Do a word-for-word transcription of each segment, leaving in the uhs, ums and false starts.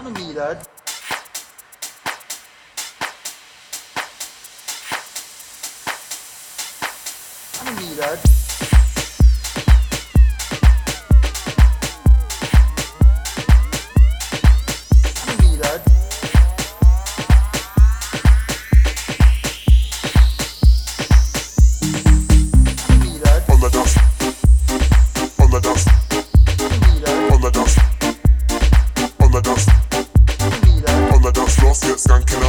I don't need that. I don't need that. Skunkin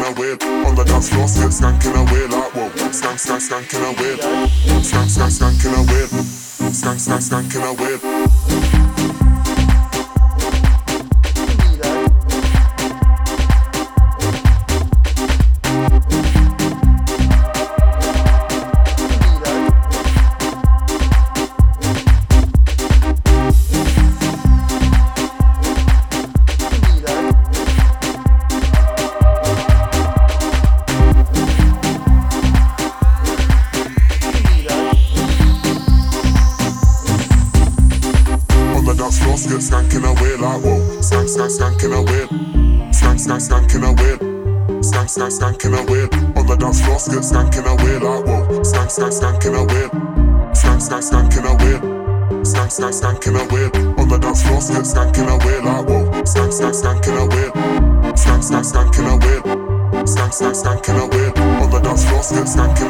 away like on the dance floor, skunkin away like whoa. Skank, skank, skunkin away on the dance floor, skunkin away like whoa. On the dance floor, skunkin away like on the dance floor, skunkin away like whoa. On the dance floor, skunkin away like whoa. Skank, skank, skunkin away. Whoa, skank, skank, skunkin away. Skunkin away like whoa. Skank, skank, skunkin away. Skank, skank, skunkin away. Skank, skank, skunkin away. On the dance floor, skunkin away like whoa. Skank, skank, skunkin away. Skank, skank, skunkin away. Skank, skank, skunkin away. Skunkin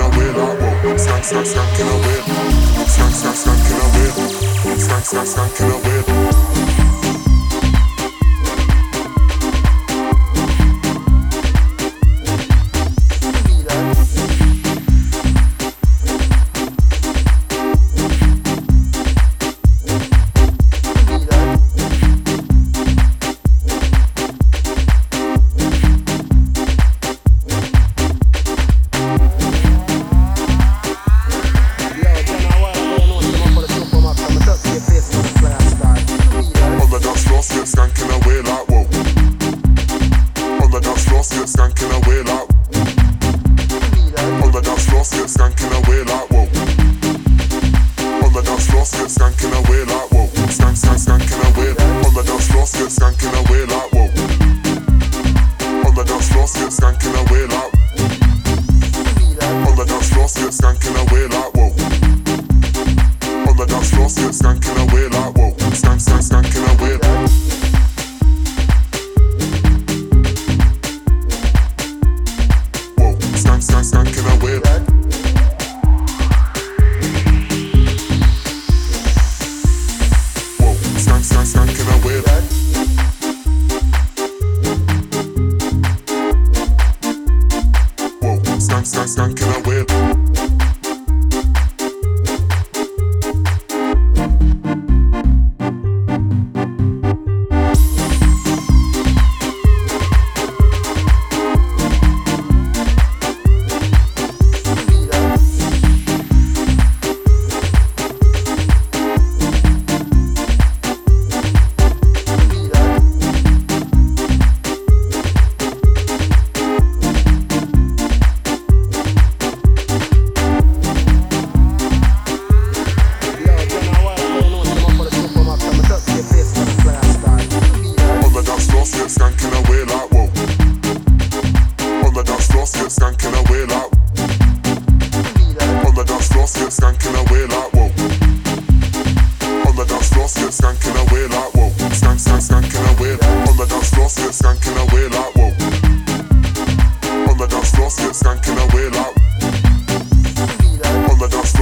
away like whoa. Skank, skank, skunkin away. Skank, skank, skunkin away. Skank, skank, skunkin away. On the dance floor, skunkin away like whoa. Skank, skank, skunkin away. Skank, skank, skunkin away. Skank, skank, skunkin away. On the dance floor, skunkin away like whoa. Skank, skank, skunkin away. Skank, skank, skunkin away. Skank, skank, skunkin away. On the dance floor, skunkin away like whoa. Skank, skank, skunkin away. Skank, skank, skunkin away. Skank, skank, skunkin away. Skunkin away like whoa. On the dance floor, skunkin away like whoa. On the dance floor, skunkin away like whoa. On the dance floor, skunkin away like whoa. Skank, skank, skunkin away. On the dance floor, skunkin away like whoa. On the dance floor, skunkin away like whoa. On the dance floor, skunkin away like whoa. On the dance floor, skunkin away like whoa. Skank, skank, skunkin away. Skunkin away.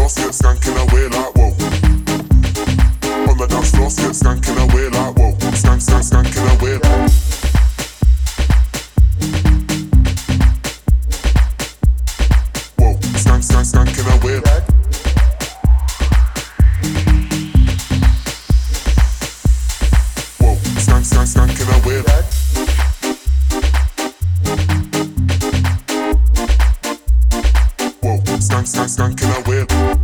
floor, skip skunking away like whoa. On the dance floor, skip skunking away like whoa. Skank, skank, skunking away. Whoa, skank, skank, skunking away. Whoa, skank, skank, skunking away. Skank, skank, skunking away.